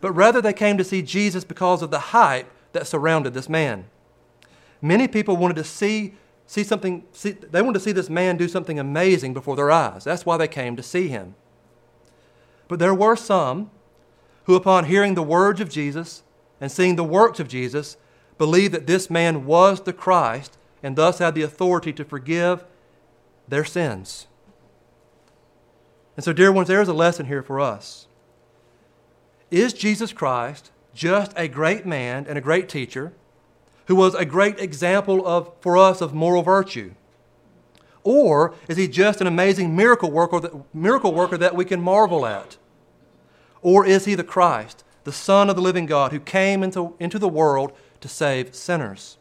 but rather they came to see Jesus because of the hype that surrounded this man. Many people wanted to see this man do something amazing before their eyes. That's why they came to see him. But there were some who, upon hearing the words of Jesus and seeing the works of Jesus, believed that this man was the Christ and thus had the authority to forgive their sins. And so, dear ones, there is a lesson here for us. Is Jesus Christ just a great man and a great teacher who was a great example for us of moral virtue? Or is he just an amazing miracle worker that we can marvel at? Or is he the Christ, the Son of the living God, who came into the world to save sinners?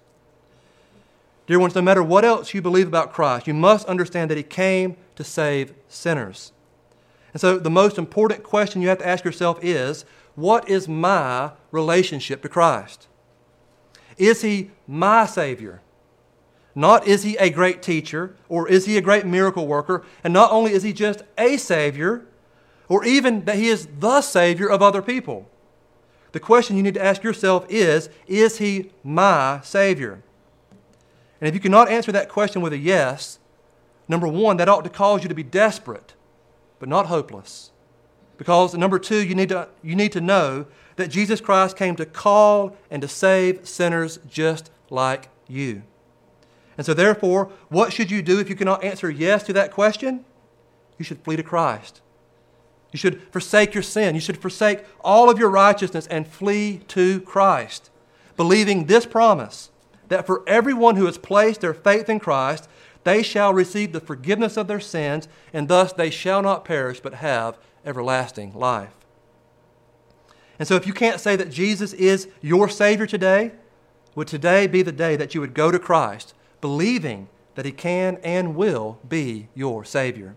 Dear ones, no matter what else you believe about Christ, you must understand that he came to save sinners. And so the most important question you have to ask yourself is, what is my relationship to Christ? Is he my Savior? Not is he a great teacher, or is he a great miracle worker? And not only is he just a Savior, or even that he is the Savior of other people. The question you need to ask yourself is he my Savior? And if you cannot answer that question with a yes, number one, that ought to cause you to be desperate, but not hopeless. Because number two, you need to know that Jesus Christ came to call and to save sinners just like you. And so therefore, what should you do if you cannot answer yes to that question? You should flee to Christ. You should forsake your sin. You should forsake all of your righteousness and flee to Christ, believing this promise, that for everyone who has placed their faith in Christ, they shall receive the forgiveness of their sins, and thus they shall not perish but have everlasting life. And so if you can't say that Jesus is your Savior today, would today be the day that you would go to Christ, believing that he can and will be your Savior.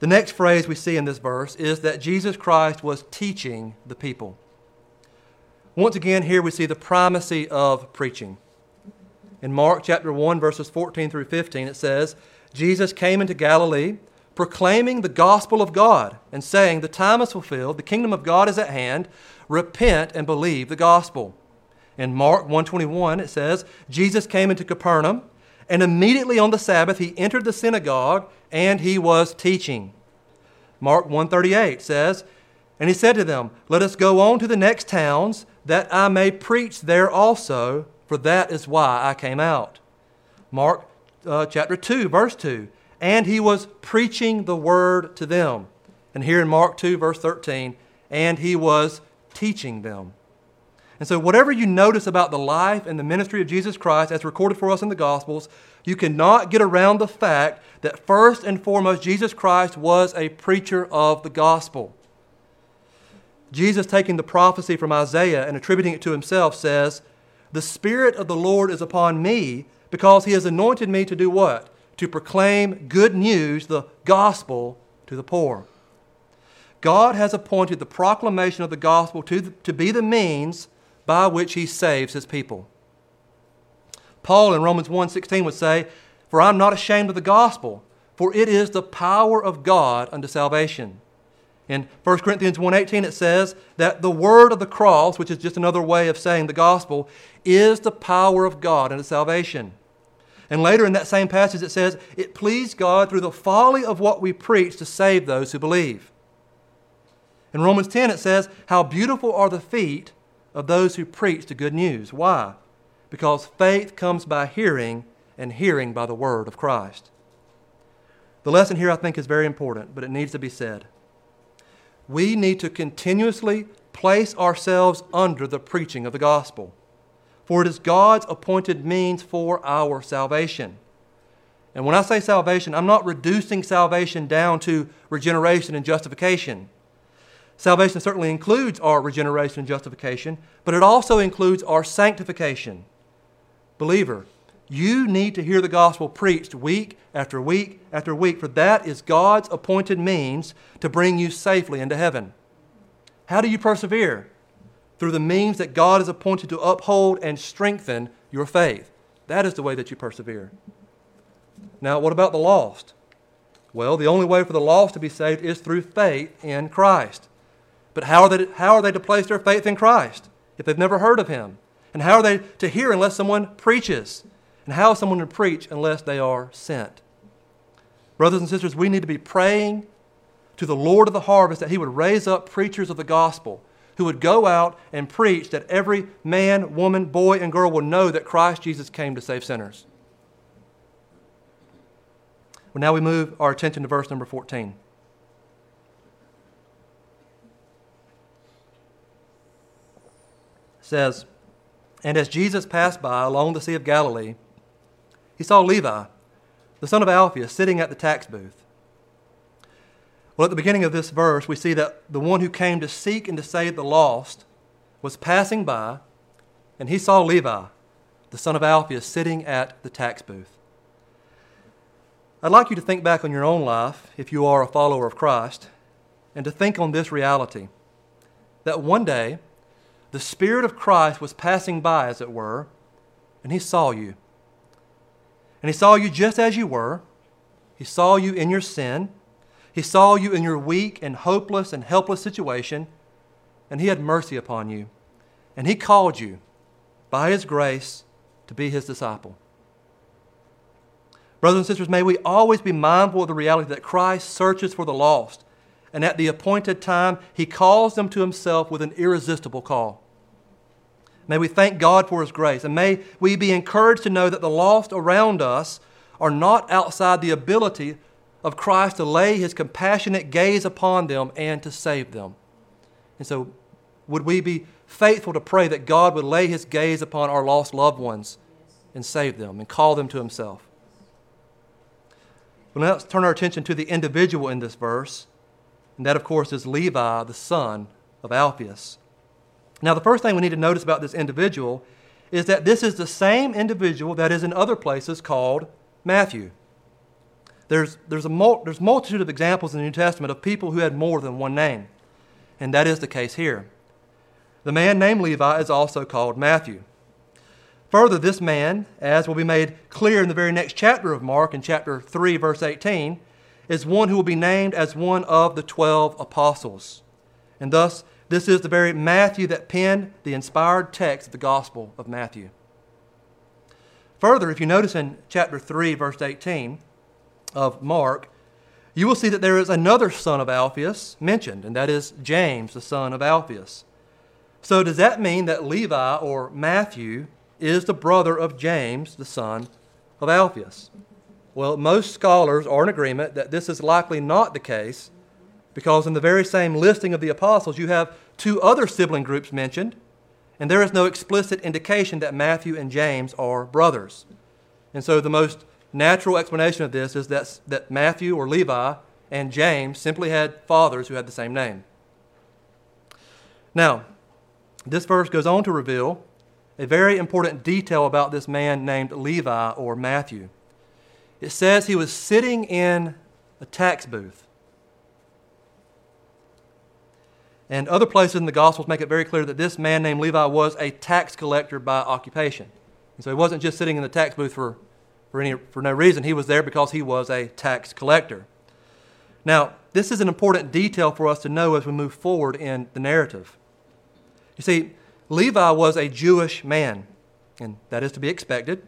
The next phrase we see in this verse is that Jesus Christ was teaching the people. Once again, here we see the primacy of preaching. In Mark chapter 1, verses 14 through 15, it says, Jesus came into Galilee, proclaiming the gospel of God and saying, "The time is fulfilled, the kingdom of God is at hand. Repent and believe the gospel." In Mark 1:21, it says, Jesus came into Capernaum, and immediately on the Sabbath, he entered the synagogue and he was teaching. Mark 1:38 says, "And he said to them, 'Let us go on to the next towns, that I may preach there also, for that is why I came out.'" Mark chapter 2, verse 2, "And he was preaching the word to them." And here in Mark 2, verse 13, "And he was teaching them." And so whatever you notice about the life and the ministry of Jesus Christ as recorded for us in the Gospels, you cannot get around the fact that first and foremost, Jesus Christ was a preacher of the gospel. Jesus, taking the prophecy from Isaiah and attributing it to himself, says, "The Spirit of the Lord is upon me, because he has anointed me to do what? To proclaim good news, the gospel, to the poor." God has appointed the proclamation of the gospel to be the means by which he saves his people. Paul in Romans 1:16 would say, "For I'm not ashamed of the gospel, for it is the power of God unto salvation." In 1 Corinthians 1:18 it says that the word of the cross, which is just another way of saying the gospel, is the power of God unto salvation. And later in that same passage it says, "It pleased God through the folly of what we preach to save those who believe." In Romans 10 it says, "How beautiful are the feet of those who preach the good news." Why? Because faith comes by hearing, and hearing by the word of Christ. The lesson here, I think, is very important, but it needs to be said. We need to continuously place ourselves under the preaching of the gospel, for it is God's appointed means for our salvation. And when I say salvation, I'm not reducing salvation down to regeneration and justification. Salvation certainly includes our regeneration and justification, but it also includes our sanctification. Believer, you need to hear the gospel preached week after week after week, for that is God's appointed means to bring you safely into heaven. How do you persevere? Through the means that God has appointed to uphold and strengthen your faith. That is the way that you persevere. Now, what about the lost? Well, the only way for the lost to be saved is through faith in Christ. But how are they to place their faith in Christ if they've never heard of him? And how are they to hear unless someone preaches? And how is someone to preach unless they are sent? Brothers and sisters, we need to be praying to the Lord of the harvest that he would raise up preachers of the gospel who would go out and preach that every man, woman, boy, and girl will know that Christ Jesus came to save sinners. Well, now we move our attention to verse number 14. It says, "And as Jesus passed by along the Sea of Galilee, he saw Levi, the son of Alphaeus, sitting at the tax booth." Well, at the beginning of this verse, we see that the one who came to seek and to save the lost was passing by, and he saw Levi, the son of Alphaeus, sitting at the tax booth. I'd like you to think back on your own life, if you are a follower of Christ, and to think on this reality, that one day the Spirit of Christ was passing by, as it were, and he saw you. And he saw you just as you were. He saw you in your sin. He saw you in your weak and hopeless and helpless situation, and he had mercy upon you. And he called you by his grace to be his disciple. Brothers and sisters, may we always be mindful of the reality that Christ searches for the lost, and at the appointed time, he calls them to himself with an irresistible call. May we thank God for his grace, and may we be encouraged to know that the lost around us are not outside the ability of Christ to lay his compassionate gaze upon them and to save them. And so, would we be faithful to pray that God would lay his gaze upon our lost loved ones and save them and call them to himself? Well, now let's turn our attention to the individual in this verse, and that, of course, is Levi, the son of Alphaeus. Now, the first thing we need to notice about this individual is that this is the same individual that is in other places called Matthew. There's a multitude of examples in the New Testament of people who had more than one name, and that is the case here. The man named Levi is also called Matthew. Further, this man, as will be made clear in the very next chapter of Mark, in chapter 3, verse 18, is one who will be named as one of the 12 apostles. And thus, this is the very Matthew that penned the inspired text of the Gospel of Matthew. Further, if you notice in chapter 3, verse 18 of Mark, you will see that there is another son of Alphaeus mentioned, and that is James, the son of Alphaeus. So does that mean that Levi, or Matthew, is the brother of James, the son of Alphaeus? Well, most scholars are in agreement that this is likely not the case, because in the very same listing of the apostles, you have two other sibling groups mentioned, and there is no explicit indication that Matthew and James are brothers. And so the most natural explanation of this is that Matthew, or Levi, and James simply had fathers who had the same name. Now, this verse goes on to reveal a very important detail about this man named Levi, or Matthew. It says he was sitting in a tax booth. And other places in the Gospels make it very clear that this man named Levi was a tax collector by occupation. And so he wasn't just sitting in the tax booth for no reason. He was there because he was a tax collector. Now, this is an important detail for us to know as we move forward in the narrative. You see, Levi was a Jewish man, and that is to be expected.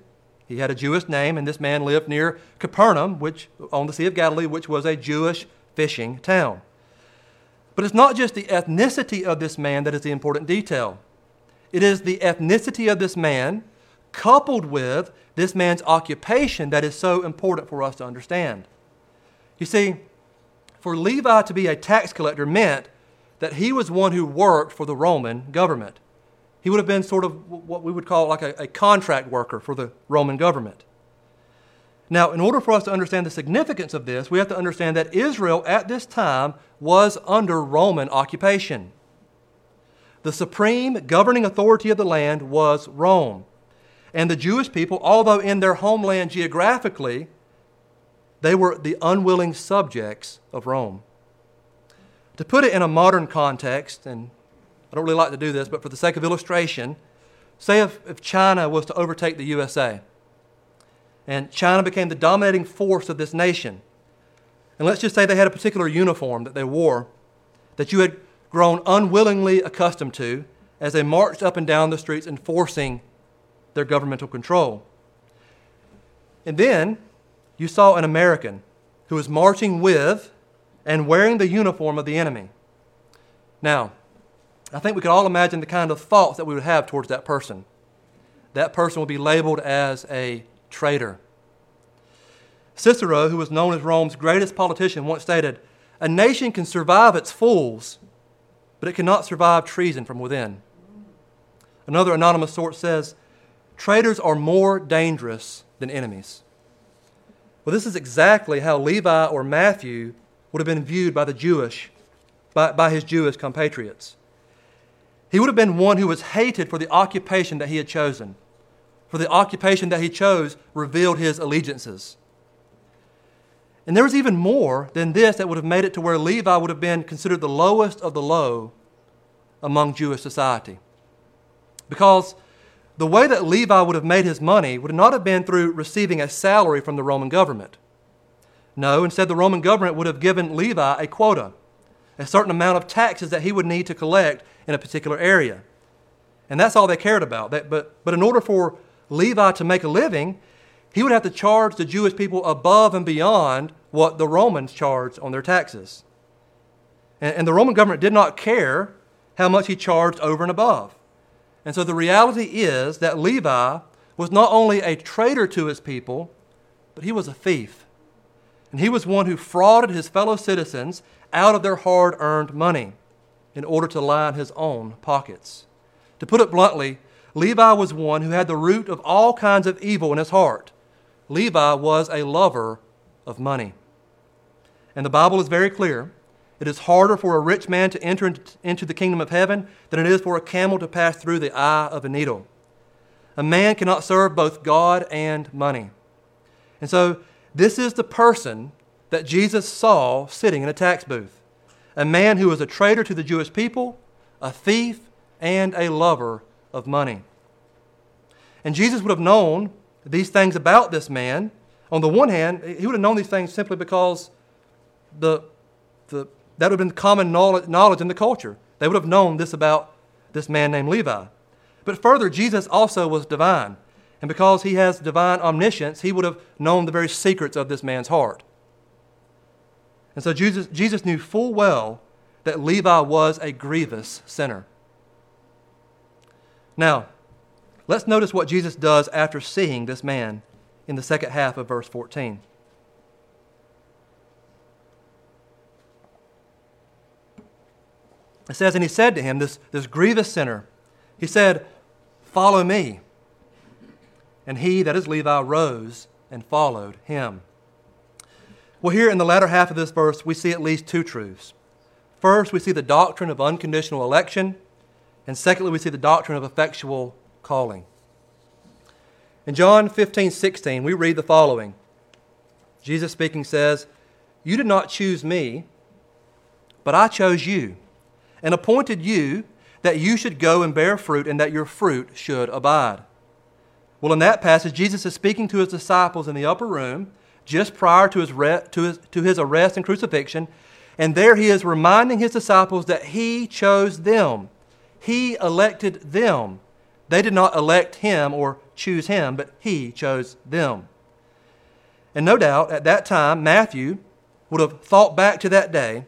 He had a Jewish name, and this man lived near Capernaum, which on the Sea of Galilee, which was a Jewish fishing town. But it's not just the ethnicity of this man that is the important detail. It is the ethnicity of this man coupled with this man's occupation that is so important for us to understand. You see, for Levi to be a tax collector meant that he was one who worked for the Roman government. He would have been sort of what we would call like a contract worker for the Roman government. Now, in order for us to understand the significance of this, we have to understand that Israel at this time was under Roman occupation. The supreme governing authority of the land was Rome. And the Jewish people, although in their homeland geographically, they were the unwilling subjects of Rome. To put it in a modern context, and I don't really like to do this, but for the sake of illustration, say if China was to overtake the USA, and China became the dominating force of this nation, and let's just say they had a particular uniform that they wore that you had grown unwillingly accustomed to as they marched up and down the streets enforcing their governmental control. And then you saw an American who was marching with and wearing the uniform of the enemy. Now, I think we could all imagine the kind of thoughts that we would have towards that person. That person would be labeled as a traitor. Cicero, who was known as Rome's greatest politician, once stated, "A nation can survive its fools, but it cannot survive treason from within." Another anonymous source says, "Traitors are more dangerous than enemies." Well, this is exactly how Levi or Matthew would have been viewed by his Jewish compatriots. He would have been one who was hated for the occupation that he had chosen. For the occupation that he chose revealed his allegiances. And there was even more than this that would have made it to where Levi would have been considered the lowest of the low among Jewish society. Because the way that Levi would have made his money would not have been through receiving a salary from the Roman government. No, instead the Roman government would have given Levi a quota, a certain amount of taxes that he would need to collect in a particular area. And that's all they cared about. But in order for Levi to make a living, he would have to charge the Jewish people above and beyond what the Romans charged on their taxes. And the Roman government did not care how much he charged over and above. And so the reality is that Levi was not only a traitor to his people, but he was a thief. And he was one who frauded his fellow citizens out of their hard-earned money in order to line his own pockets. To put it bluntly, Levi was one who had the root of all kinds of evil in his heart. Levi was a lover of money. And the Bible is very clear. It is harder for a rich man to enter into the kingdom of heaven than it is for a camel to pass through the eye of a needle. A man cannot serve both God and money. And so this is the person that Jesus saw sitting in a tax booth. A man who was a traitor to the Jewish people, a thief, and a lover of money. And Jesus would have known these things about this man. On the one hand, he would have known these things simply because that would have been common knowledge in the culture. They would have known this about this man named Levi. But further, Jesus also was divine. And because he has divine omniscience, he would have known the very secrets of this man's heart. And so Jesus knew full well that Levi was a grievous sinner. Now, let's notice what Jesus does after seeing this man in the second half of verse 14. It says, and he said to him, this grievous sinner, he said, "Follow me." And he, that is Levi, rose and followed him. Well, here in the latter half of this verse, we see at least two truths. First, we see the doctrine of unconditional election, and secondly, we see the doctrine of effectual calling. In John 15:16, we read the following. Jesus speaking says, "You did not choose me, but I chose you, and appointed you that you should go and bear fruit, and that your fruit should abide." Well, in that passage, Jesus is speaking to his disciples in the upper room, just prior to his arrest and crucifixion. And there he is reminding his disciples that he chose them. He elected them. They did not elect him or choose him, but he chose them. And no doubt, at that time, Matthew would have thought back to that day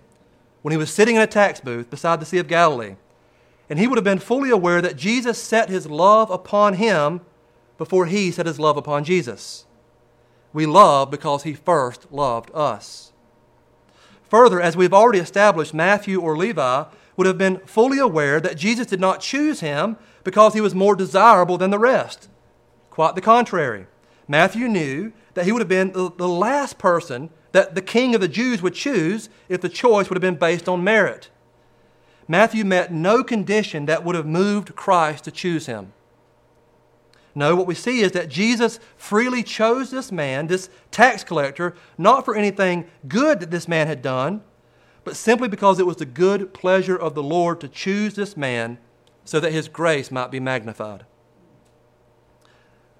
when he was sitting in a tax booth beside the Sea of Galilee. And he would have been fully aware that Jesus set his love upon him before he set his love upon Jesus. We love because he first loved us. Further, as we've already established, Matthew or Levi would have been fully aware that Jesus did not choose him because he was more desirable than the rest. Quite the contrary. Matthew knew that he would have been the last person that the king of the Jews would choose if the choice would have been based on merit. Matthew met no condition that would have moved Christ to choose him. No, what we see is that Jesus freely chose this man, this tax collector, not for anything good that this man had done, but simply because it was the good pleasure of the Lord to choose this man so that his grace might be magnified.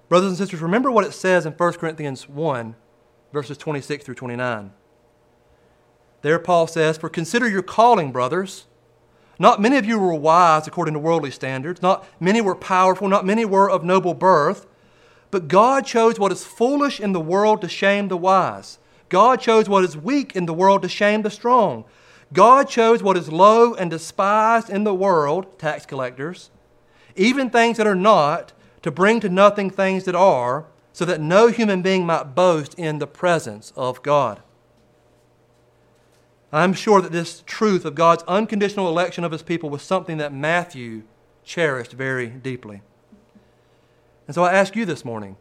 Brothers and sisters, remember what it says in 1 Corinthians 1, verses 26 through 29. There Paul says, "For consider your calling, brothers. Not many of you were wise according to worldly standards. Not many were powerful. Not many were of noble birth. But God chose what is foolish in the world to shame the wise. God chose what is weak in the world to shame the strong. God chose what is low and despised in the world, tax collectors, even things that are not, to bring to nothing things that are, so that no human being might boast in the presence of God. I'm sure that this truth of God's unconditional election of His people was something that Matthew cherished very deeply. And so I ask you this morning,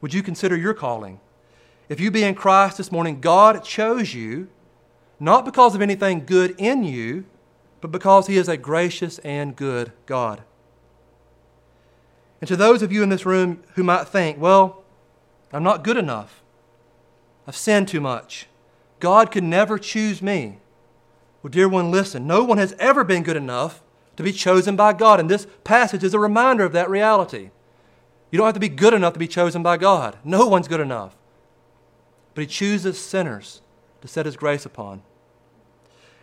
would you consider your calling? If you be in Christ this morning, God chose you, not because of anything good in you, but because He is a gracious and good God. And to those of you in this room who might think, well, I'm not good enough. I've sinned too much. God could never choose me. Well, dear one, listen. No one has ever been good enough to be chosen by God. And this passage is a reminder of that reality. You don't have to be good enough to be chosen by God. No one's good enough. But He chooses sinners to set His grace upon.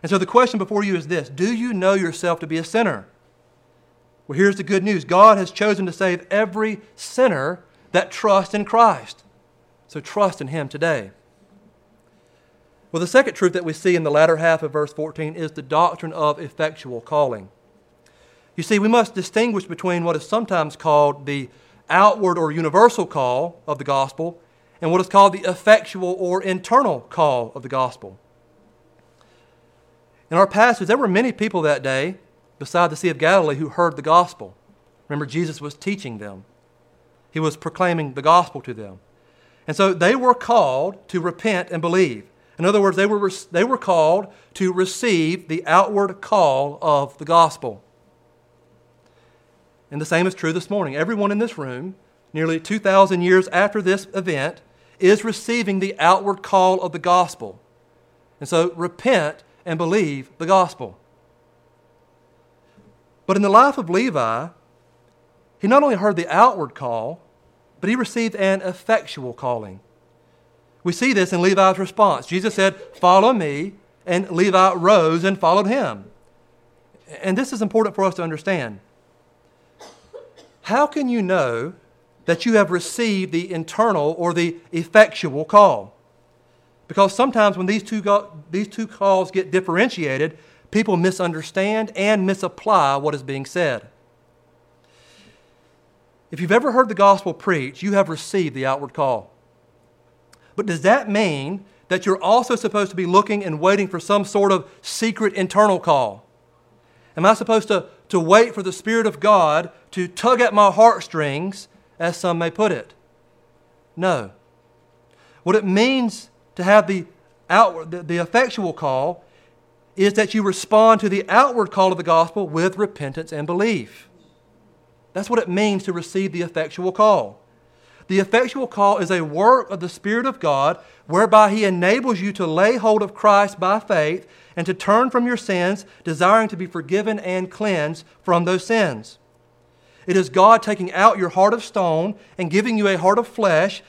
And so the question before you is this: do you know yourself to be a sinner? Well, here's the good news. God has chosen to save every sinner that trusts in Christ. So trust in Him today. Well, the second truth that we see in the latter half of verse 14 is the doctrine of effectual calling. You see, we must distinguish between what is sometimes called the outward or universal call of the gospel and what is called the effectual or internal call of the gospel. In our passage, there were many people that day beside the Sea of Galilee who heard the gospel. Remember, Jesus was teaching them. He was proclaiming the gospel to them. And so they were called to repent and believe. In other words, they were called to receive the outward call of the gospel. And the same is true this morning. Everyone in this room, nearly 2,000 years after this event, is receiving the outward call of the gospel. And so repent and believe the gospel. But in the life of Levi, he not only heard the outward call, but he received an effectual calling. We see this in Levi's response. Jesus said, "Follow me," and Levi rose and followed Him. And this is important for us to understand. How can you know that you have received the internal or the effectual call? Because sometimes when these two calls get differentiated, people misunderstand and misapply what is being said. If you've ever heard the gospel preached, you have received the outward call. But does that mean that you're also supposed to be looking and waiting for some sort of secret internal call? Am I supposed to wait for the Spirit of God to tug at my heartstrings, as some may put it? No. What it means to have the effectual call is that you respond to the outward call of the gospel with repentance and belief. That's what it means to receive the effectual call. The effectual call is a work of the Spirit of God whereby He enables you to lay hold of Christ by faith and to turn from your sins, desiring to be forgiven and cleansed from those sins. It is God taking out your heart of stone and giving you a heart of flesh,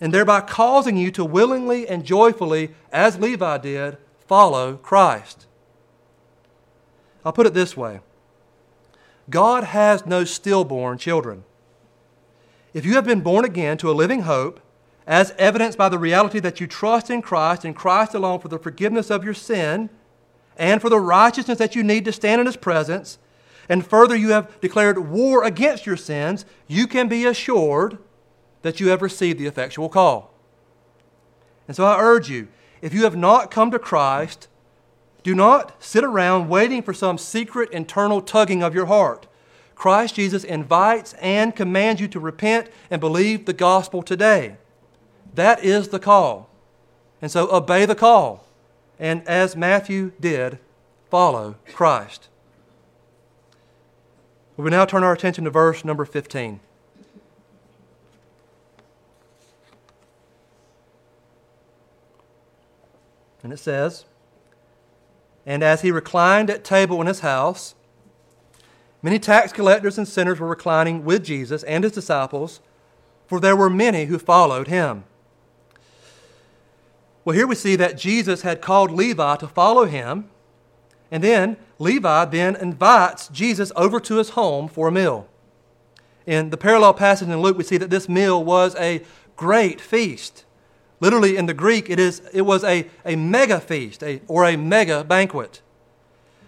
and thereby causing you to willingly and joyfully, as Levi did, follow Christ. I'll put it this way. God has no stillborn children. If you have been born again to a living hope, as evidenced by the reality that you trust in Christ and Christ alone for the forgiveness of your sin and for the righteousness that you need to stand in His presence, and further you have declared war against your sins, you can be assured that you have received the effectual call. And so I urge you, if you have not come to Christ, do not sit around waiting for some secret internal tugging of your heart. Christ Jesus invites and commands you to repent and believe the gospel today. That is the call. And so obey the call. And as Matthew did, follow Christ. We will now turn our attention to verse number 15. And it says, "And as he reclined at table in his house, many tax collectors and sinners were reclining with Jesus and His disciples, for there were many who followed Him." Well, here we see that Jesus had called Levi to follow Him, and then Levi then invites Jesus over to his home for a meal. In the parallel passage in Luke, we see that this meal was a great feast. Literally in the Greek, it was a mega feast or a mega banquet.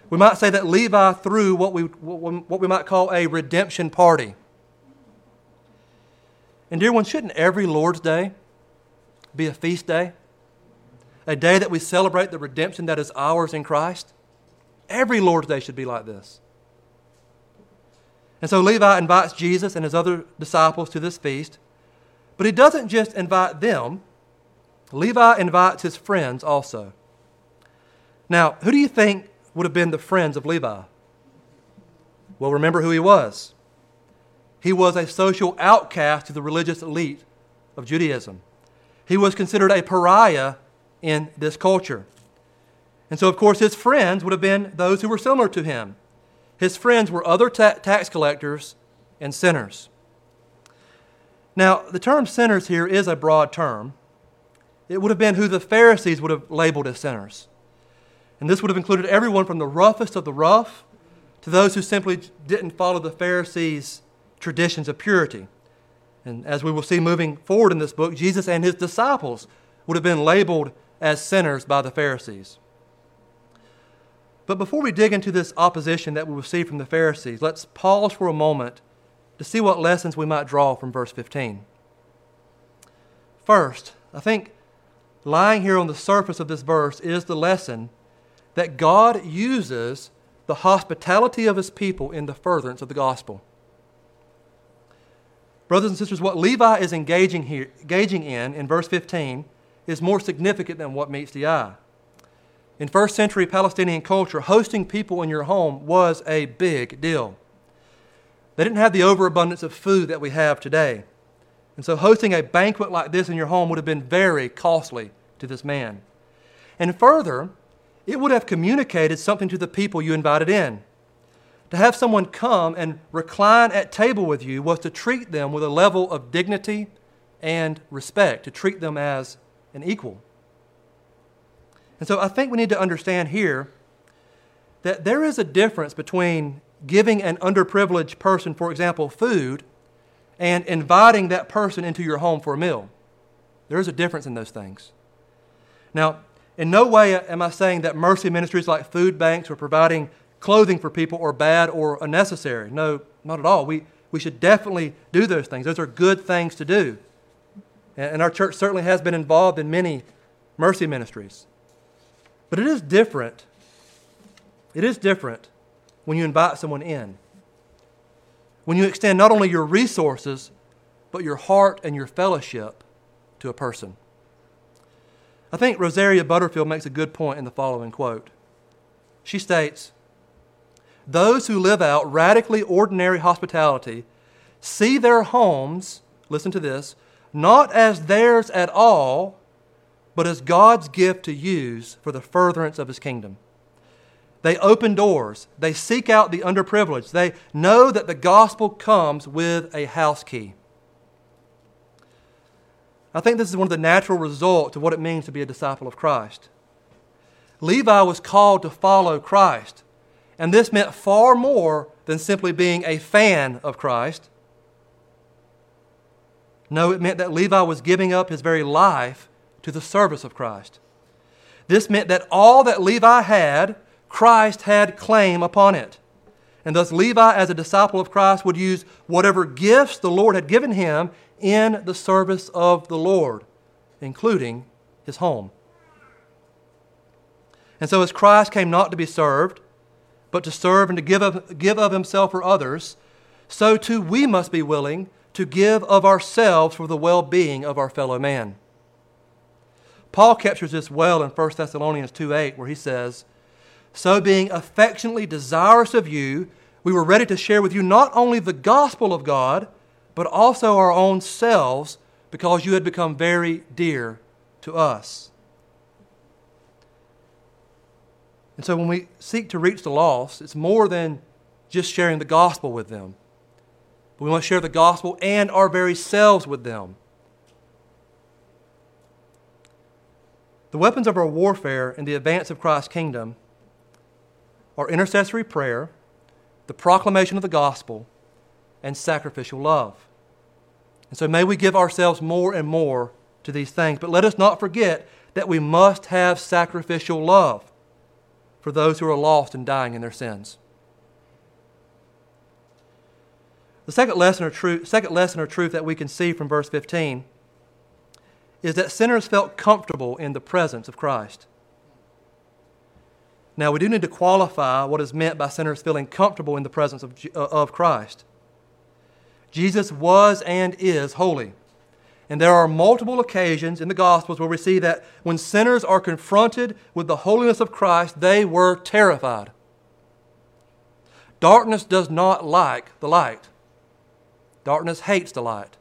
We might say that Levi threw what we might call a redemption party. And dear ones, shouldn't every Lord's Day be a feast day? A day that we celebrate the redemption that is ours in Christ? Every Lord's Day should be like this. And so Levi invites Jesus and his other disciples to this feast, but he doesn't just invite them. Levi invites his friends also. Now, who do you think would have been the friends of Levi? Well, remember who he was. He was a social outcast to the religious elite of Judaism. He was considered a pariah in this culture. And so, of course, his friends would have been those who were similar to him. His friends were other tax collectors and sinners. Now, the term sinners here is a broad term. It would have been who the Pharisees would have labeled as sinners. And this would have included everyone from the roughest of the rough to those who simply didn't follow the Pharisees' traditions of purity. And as we will see moving forward in this book, Jesus and his disciples would have been labeled as sinners by the Pharisees. But before we dig into this opposition that we will see from the Pharisees, let's pause for a moment to see what lessons we might draw from verse 15. First, I think lying here on the surface of this verse is the lesson that God uses the hospitality of his people in the furtherance of the gospel. Brothers and sisters, what Levi is engaging in verse 15 is more significant than what meets the eye. In first century Palestinian culture, hosting people in your home was a big deal. They didn't have the overabundance of food that we have today. And so hosting a banquet like this in your home would have been very costly to this man. And further, it would have communicated something to the people you invited in. To have someone come and recline at table with you was to treat them with a level of dignity and respect, to treat them as an equal. And so I think we need to understand here that there is a difference between giving an underprivileged person, for example, food, and inviting that person into your home for a meal. There is a difference in those things. Now, in no way am I saying that mercy ministries like food banks or providing clothing for people are bad or unnecessary. No, not at all. We should definitely do those things. Those are good things to do. And our church certainly has been involved in many mercy ministries. But it is different. It is different when you invite someone in. When you extend not only your resources, but your heart and your fellowship to a person. I think Rosaria Butterfield makes a good point in the following quote. She states, "Those who live out radically ordinary hospitality see their homes," listen to this, "not as theirs at all, but as God's gift to use for the furtherance of his kingdom. They open doors. They seek out the underprivileged. They know that the gospel comes with a house key." I think this is one of the natural results of what it means to be a disciple of Christ. Levi was called to follow Christ, and this meant far more than simply being a fan of Christ. No, it meant that Levi was giving up his very life to the service of Christ. This meant that all that Levi had, Christ had claim upon it. And thus Levi, as a disciple of Christ, would use whatever gifts the Lord had given him in the service of the Lord, including his home. And so as Christ came not to be served, but to serve and to give of himself for others, so too we must be willing to give of ourselves for the well-being of our fellow man. Paul captures this well in 1 Thessalonians 2:8, where he says, "So being affectionately desirous of you, we were ready to share with you not only the gospel of God, but also our own selves, because you had become very dear to us." And so when we seek to reach the lost, it's more than just sharing the gospel with them. But we must share the gospel and our very selves with them. The weapons of our warfare in the advance of Christ's kingdom or intercessory prayer, the proclamation of the gospel, and sacrificial love. And so may we give ourselves more and more to these things. But let us not forget that we must have sacrificial love for those who are lost and dying in their sins. The second lesson or truth that we can see from verse 15 is that sinners felt comfortable in the presence of Christ. Now, we do need to qualify what is meant by sinners feeling comfortable in the presence of Christ. Jesus was and is holy. And there are multiple occasions in the Gospels where we see that when sinners are confronted with the holiness of Christ, they were terrified. Darkness does not like the light. Darkness hates the light.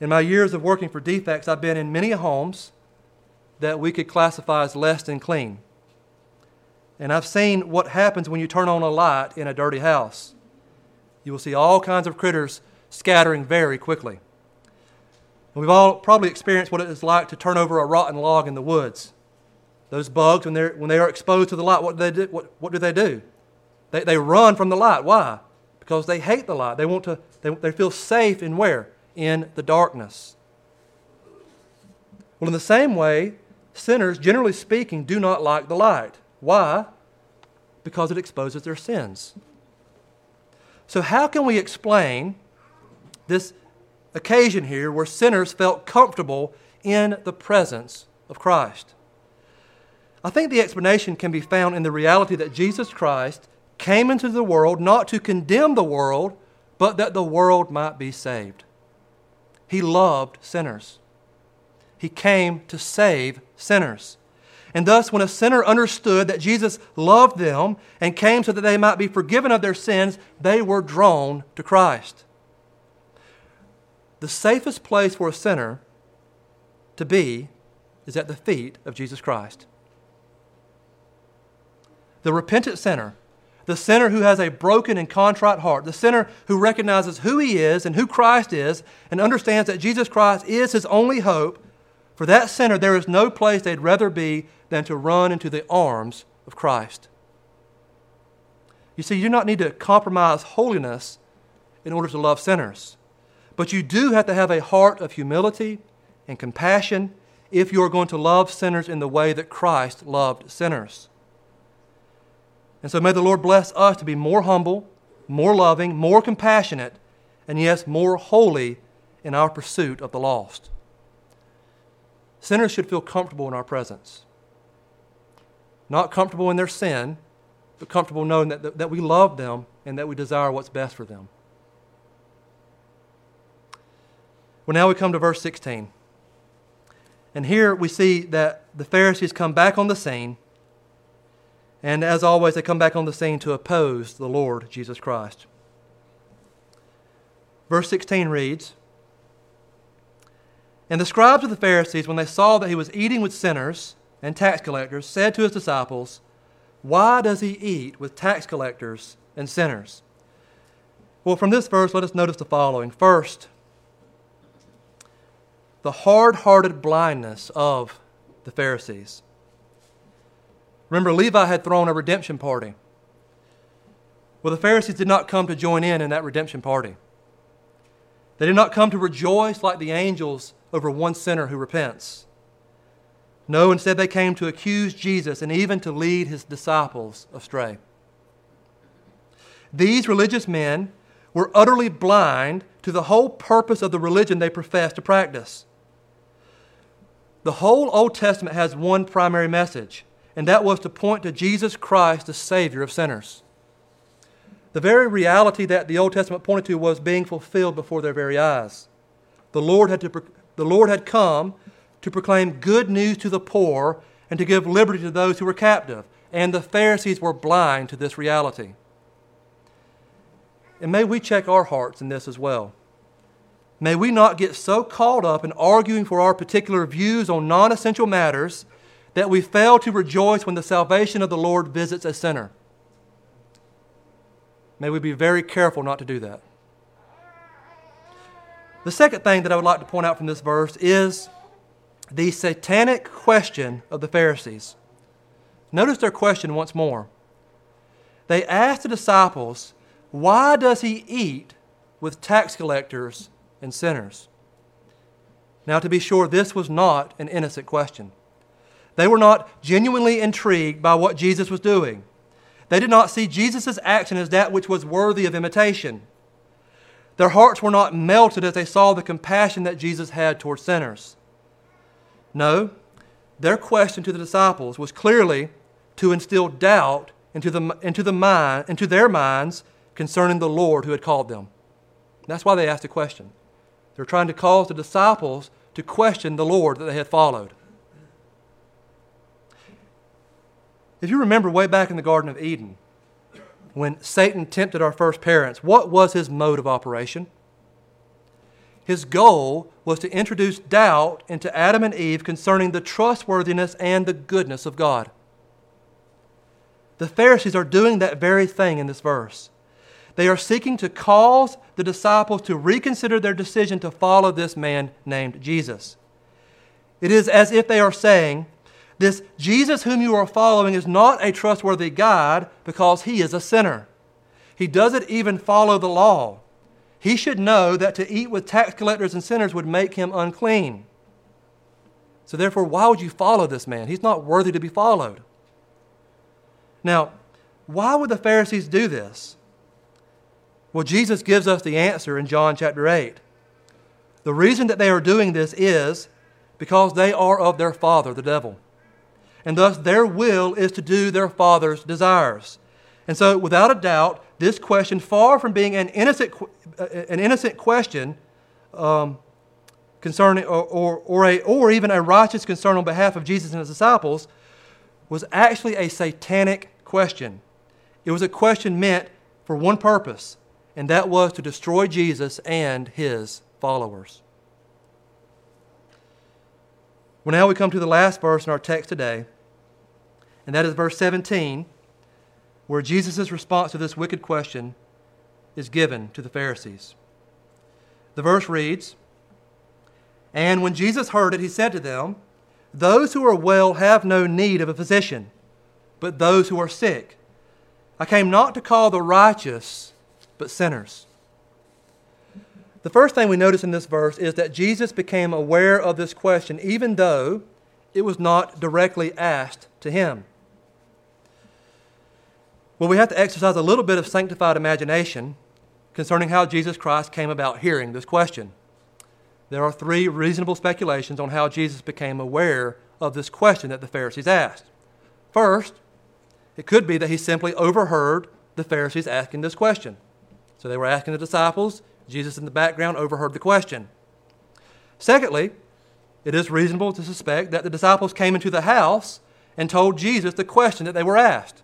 In my years of working for defects, I've been in many homes that we could classify as less than clean. And I've seen what happens when you turn on a light in a dirty house. You will see all kinds of critters scattering very quickly. And we've all probably experienced what it is like to turn over a rotten log in the woods. Those bugs, when they are exposed to the light, what do they do? They run from the light. Why? Because they hate the light. They feel safe in where? In the darkness. Well, in the same way, sinners, generally speaking, do not like the light. Why? Because it exposes their sins. So how can we explain this occasion here where sinners felt comfortable in the presence of Christ? I think the explanation can be found in the reality that Jesus Christ came into the world not to condemn the world, but that the world might be saved. He loved sinners. He came to save sinners. And thus, when a sinner understood that Jesus loved them and came so that they might be forgiven of their sins, they were drawn to Christ. The safest place for a sinner to be is at the feet of Jesus Christ. The repentant sinner, the sinner who has a broken and contrite heart, the sinner who recognizes who he is and who Christ is and understands that Jesus Christ is his only hope, for that sinner, there is no place they'd rather be than to run into the arms of Christ. You see, you do not need to compromise holiness in order to love sinners. But you do have to have a heart of humility and compassion if you are going to love sinners in the way that Christ loved sinners. And so may the Lord bless us to be more humble, more loving, more compassionate, and yes, more holy in our pursuit of the lost. Sinners should feel comfortable in our presence. Not comfortable in their sin, but comfortable knowing that we love them and that we desire what's best for them. Well, now we come to verse 16. And here we see that the Pharisees come back on the scene. And as always, they come back on the scene to oppose the Lord Jesus Christ. Verse 16 reads, "And the scribes of the Pharisees, when they saw that he was eating with sinners and tax collectors, said to his disciples, 'Why does he eat with tax collectors and sinners?'" Well, from this verse, let us notice the following. First, the hard-hearted blindness of the Pharisees. Remember, Levi had thrown a redemption party. Well, the Pharisees did not come to join in that redemption party. They did not come to rejoice like the angels over one sinner who repents. No, instead they came to accuse Jesus and even to lead his disciples astray. These religious men were utterly blind to the whole purpose of the religion they professed to practice. The whole Old Testament has one primary message, and that was to point to Jesus Christ, the Savior of sinners. The very reality that the Old Testament pointed to was being fulfilled before their very eyes. The Lord had come to proclaim good news to the poor and to give liberty to those who were captive. And the Pharisees were blind to this reality. And may we check our hearts in this as well. May we not get so caught up in arguing for our particular views on non-essential matters that we fail to rejoice when the salvation of the Lord visits a sinner. May we be very careful not to do that. The second thing that I would like to point out from this verse is the satanic question of the Pharisees. Notice their question once more. They asked the disciples, why does he eat with tax collectors and sinners? Now, to be sure, this was not an innocent question. They were not genuinely intrigued by what Jesus was doing. They did not see Jesus' action as that which was worthy of imitation. Their hearts were not melted as they saw the compassion that Jesus had toward sinners. No, their question to the disciples was clearly to instill doubt into their minds concerning the Lord who had called them. That's why they asked the question. They're trying to cause the disciples to question the Lord that they had followed. If you remember way back in the Garden of Eden, when Satan tempted our first parents, what was his mode of operation? His goal was to introduce doubt into Adam and Eve concerning the trustworthiness and the goodness of God. The Pharisees are doing that very thing in this verse. They are seeking to cause the disciples to reconsider their decision to follow this man named Jesus. It is as if they are saying, this Jesus whom you are following is not a trustworthy guide because he is a sinner. He doesn't even follow the law. He should know that to eat with tax collectors and sinners would make him unclean. So therefore, why would you follow this man? He's not worthy to be followed. Now, why would the Pharisees do this? Well, Jesus gives us the answer in John chapter 8. The reason that they are doing this is because they are of their father, the devil. And thus their will is to do their father's desires. And so, without a doubt, this question, far from being an innocent question concerning or even a righteous concern on behalf of Jesus and his disciples, was actually a satanic question. It was a question meant for one purpose, and that was to destroy Jesus and his followers. Well, now we come to the last verse in our text today, and that is verse 17, where Jesus' response to this wicked question is given to the Pharisees. The verse reads, "And when Jesus heard it, he said to them, those who are well have no need of a physician, but those who are sick. I came not to call the righteous, but sinners." The first thing we notice in this verse is that Jesus became aware of this question, even though it was not directly asked to him. Well, we have to exercise a little bit of sanctified imagination concerning how Jesus Christ came about hearing this question. There are three reasonable speculations on how Jesus became aware of this question that the Pharisees asked. First, it could be that he simply overheard the Pharisees asking this question. So they were asking the disciples. Jesus in the background overheard the question. Secondly, it is reasonable to suspect that the disciples came into the house and told Jesus the question that they were asked.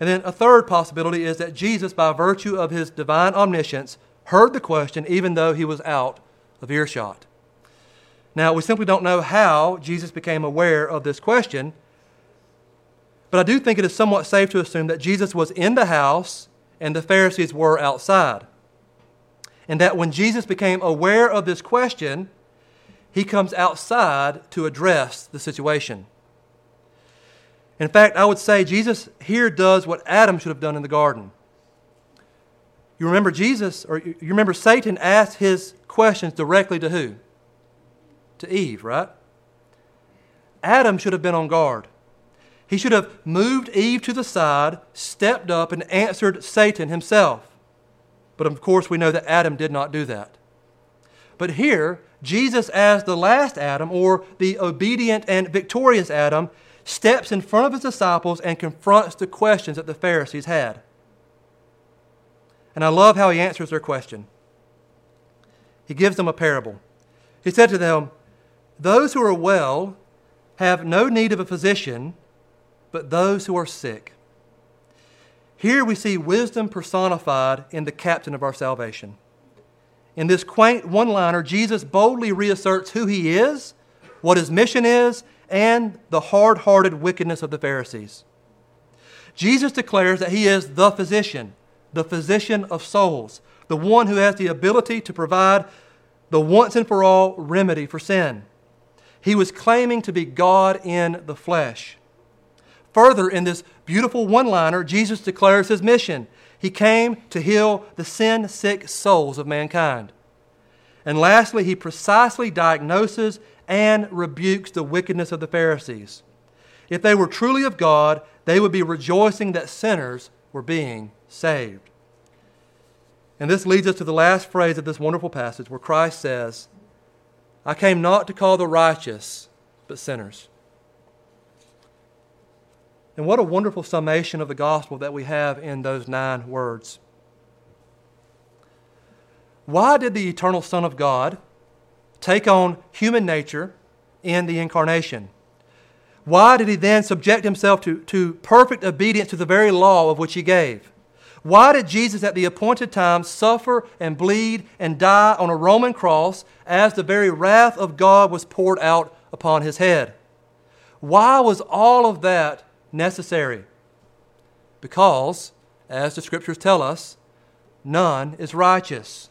And then a third possibility is that Jesus, by virtue of his divine omniscience, heard the question even though he was out of earshot. Now, we simply don't know how Jesus became aware of this question, but I do think it is somewhat safe to assume that Jesus was in the house and the Pharisees were outside. And that when Jesus became aware of this question, he comes outside to address the situation. In fact, I would say Jesus here does what Adam should have done in the garden. You remember Satan asked his questions directly to who? To Eve, right? Adam should have been on guard. He should have moved Eve to the side, stepped up, and answered Satan himself. But of course, we know that Adam did not do that. But here, Jesus as the last Adam, or the obedient and victorious Adam, steps in front of his disciples and confronts the questions that the Pharisees had. And I love how he answers their question. He gives them a parable. He said to them, "Those who are well have no need of a physician, but those who are sick." Here we see wisdom personified in the captain of our salvation. In this quaint one-liner, Jesus boldly reasserts who he is, what his mission is, and the hard-hearted wickedness of the Pharisees. Jesus declares that he is the physician of souls, the one who has the ability to provide the once and for all remedy for sin. He was claiming to be God in the flesh. Further, in this beautiful one-liner, Jesus declares his mission. He came to heal the sin-sick souls of mankind. And lastly, he precisely diagnoses and rebukes the wickedness of the Pharisees. If they were truly of God, they would be rejoicing that sinners were being saved. And this leads us to the last phrase of this wonderful passage where Christ says, "I came not to call the righteous, but sinners." And what a wonderful summation of the gospel that we have in those 9 words. Why did the eternal Son of God take on human nature in the incarnation? Why did he then subject himself to perfect obedience to the very law of which he gave? Why did Jesus at the appointed time suffer and bleed and die on a Roman cross as the very wrath of God was poured out upon his head? Why was all of that necessary? Because, as the Scriptures tell us, none is righteous.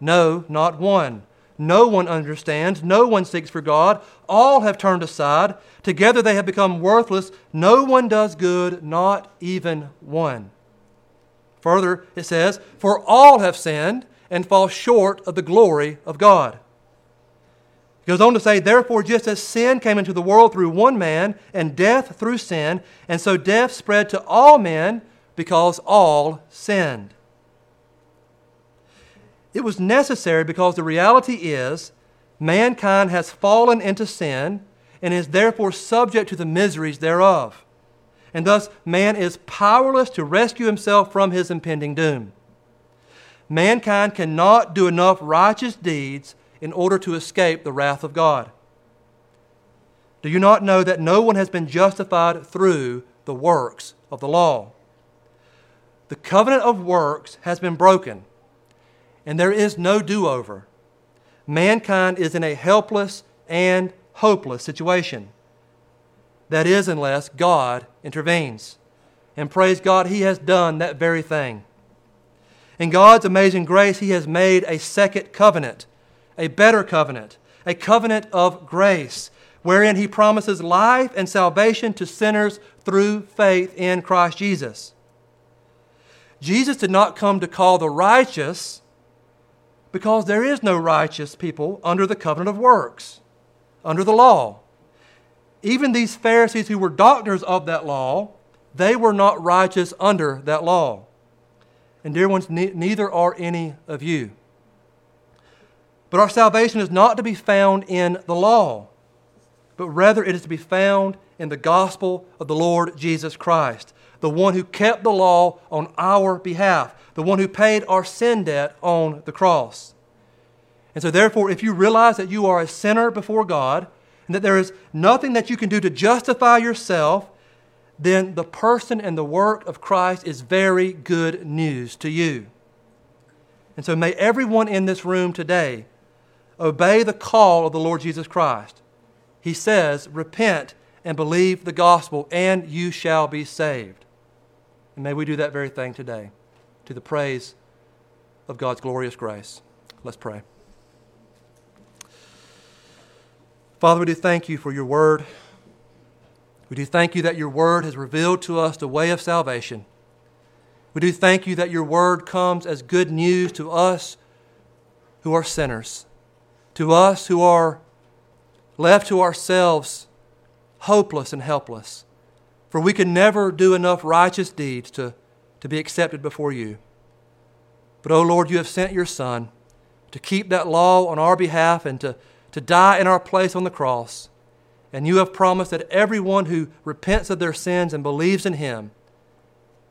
No, not one. No one understands. No one seeks for God. All have turned aside. Together they have become worthless. No one does good, not even one. Further, it says, "For all have sinned and fall short of the glory of God." It goes on to say, "Therefore, just as sin came into the world through one man, and death through sin, and so death spread to all men, because all sinned." It was necessary because the reality is mankind has fallen into sin and is therefore subject to the miseries thereof. And thus, man is powerless to rescue himself from his impending doom. Mankind cannot do enough righteous deeds in order to escape the wrath of God. Do you not know that no one has been justified through the works of the law? The covenant of works has been broken, and there is no do-over. Mankind is in a helpless and hopeless situation. That is, unless God intervenes. And praise God, He has done that very thing. In God's amazing grace, He has made a second covenant, a better covenant, a covenant of grace, wherein He promises life and salvation to sinners through faith in Christ Jesus. Jesus did not come to call the righteous, because there is no righteous people under the covenant of works, under the law. Even these Pharisees who were doctors of that law, they were not righteous under that law. And dear ones, neither are any of you. But our salvation is not to be found in the law, but rather it is to be found in the gospel of the Lord Jesus Christ, the one who kept the law on our behalf, the one who paid our sin debt on the cross. And so therefore, if you realize that you are a sinner before God and that there is nothing that you can do to justify yourself, then the person and the work of Christ is very good news to you. And so may everyone in this room today obey the call of the Lord Jesus Christ. He says, "Repent and believe the gospel, and you shall be saved." And may we do that very thing today, to the praise of God's glorious grace. Let's pray. Father, we do thank you for your word. We do thank you that your word has revealed to us the way of salvation. We do thank you that your word comes as good news to us who are sinners, to us who are left to ourselves, hopeless and helpless. For we can never do enough righteous deeds to be accepted before you. But, O Lord, you have sent your Son to keep that law on our behalf and to die in our place on the cross. And you have promised that everyone who repents of their sins and believes in him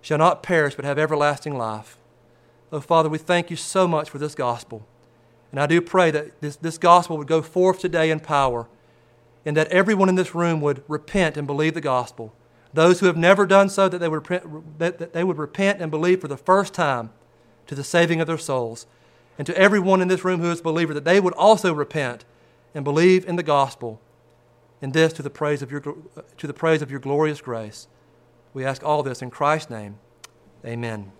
shall not perish but have everlasting life. Oh, Father, we thank you so much for this gospel. And I do pray that this gospel would go forth today in power, and that everyone in this room would repent and believe the gospel. Those who have never done so, that they would repent and believe for the first time to the saving of their souls. And to everyone in this room who is a believer, that they would also repent and believe in the gospel, and this to the praise of your glorious grace. We ask all this in Christ's name. Amen.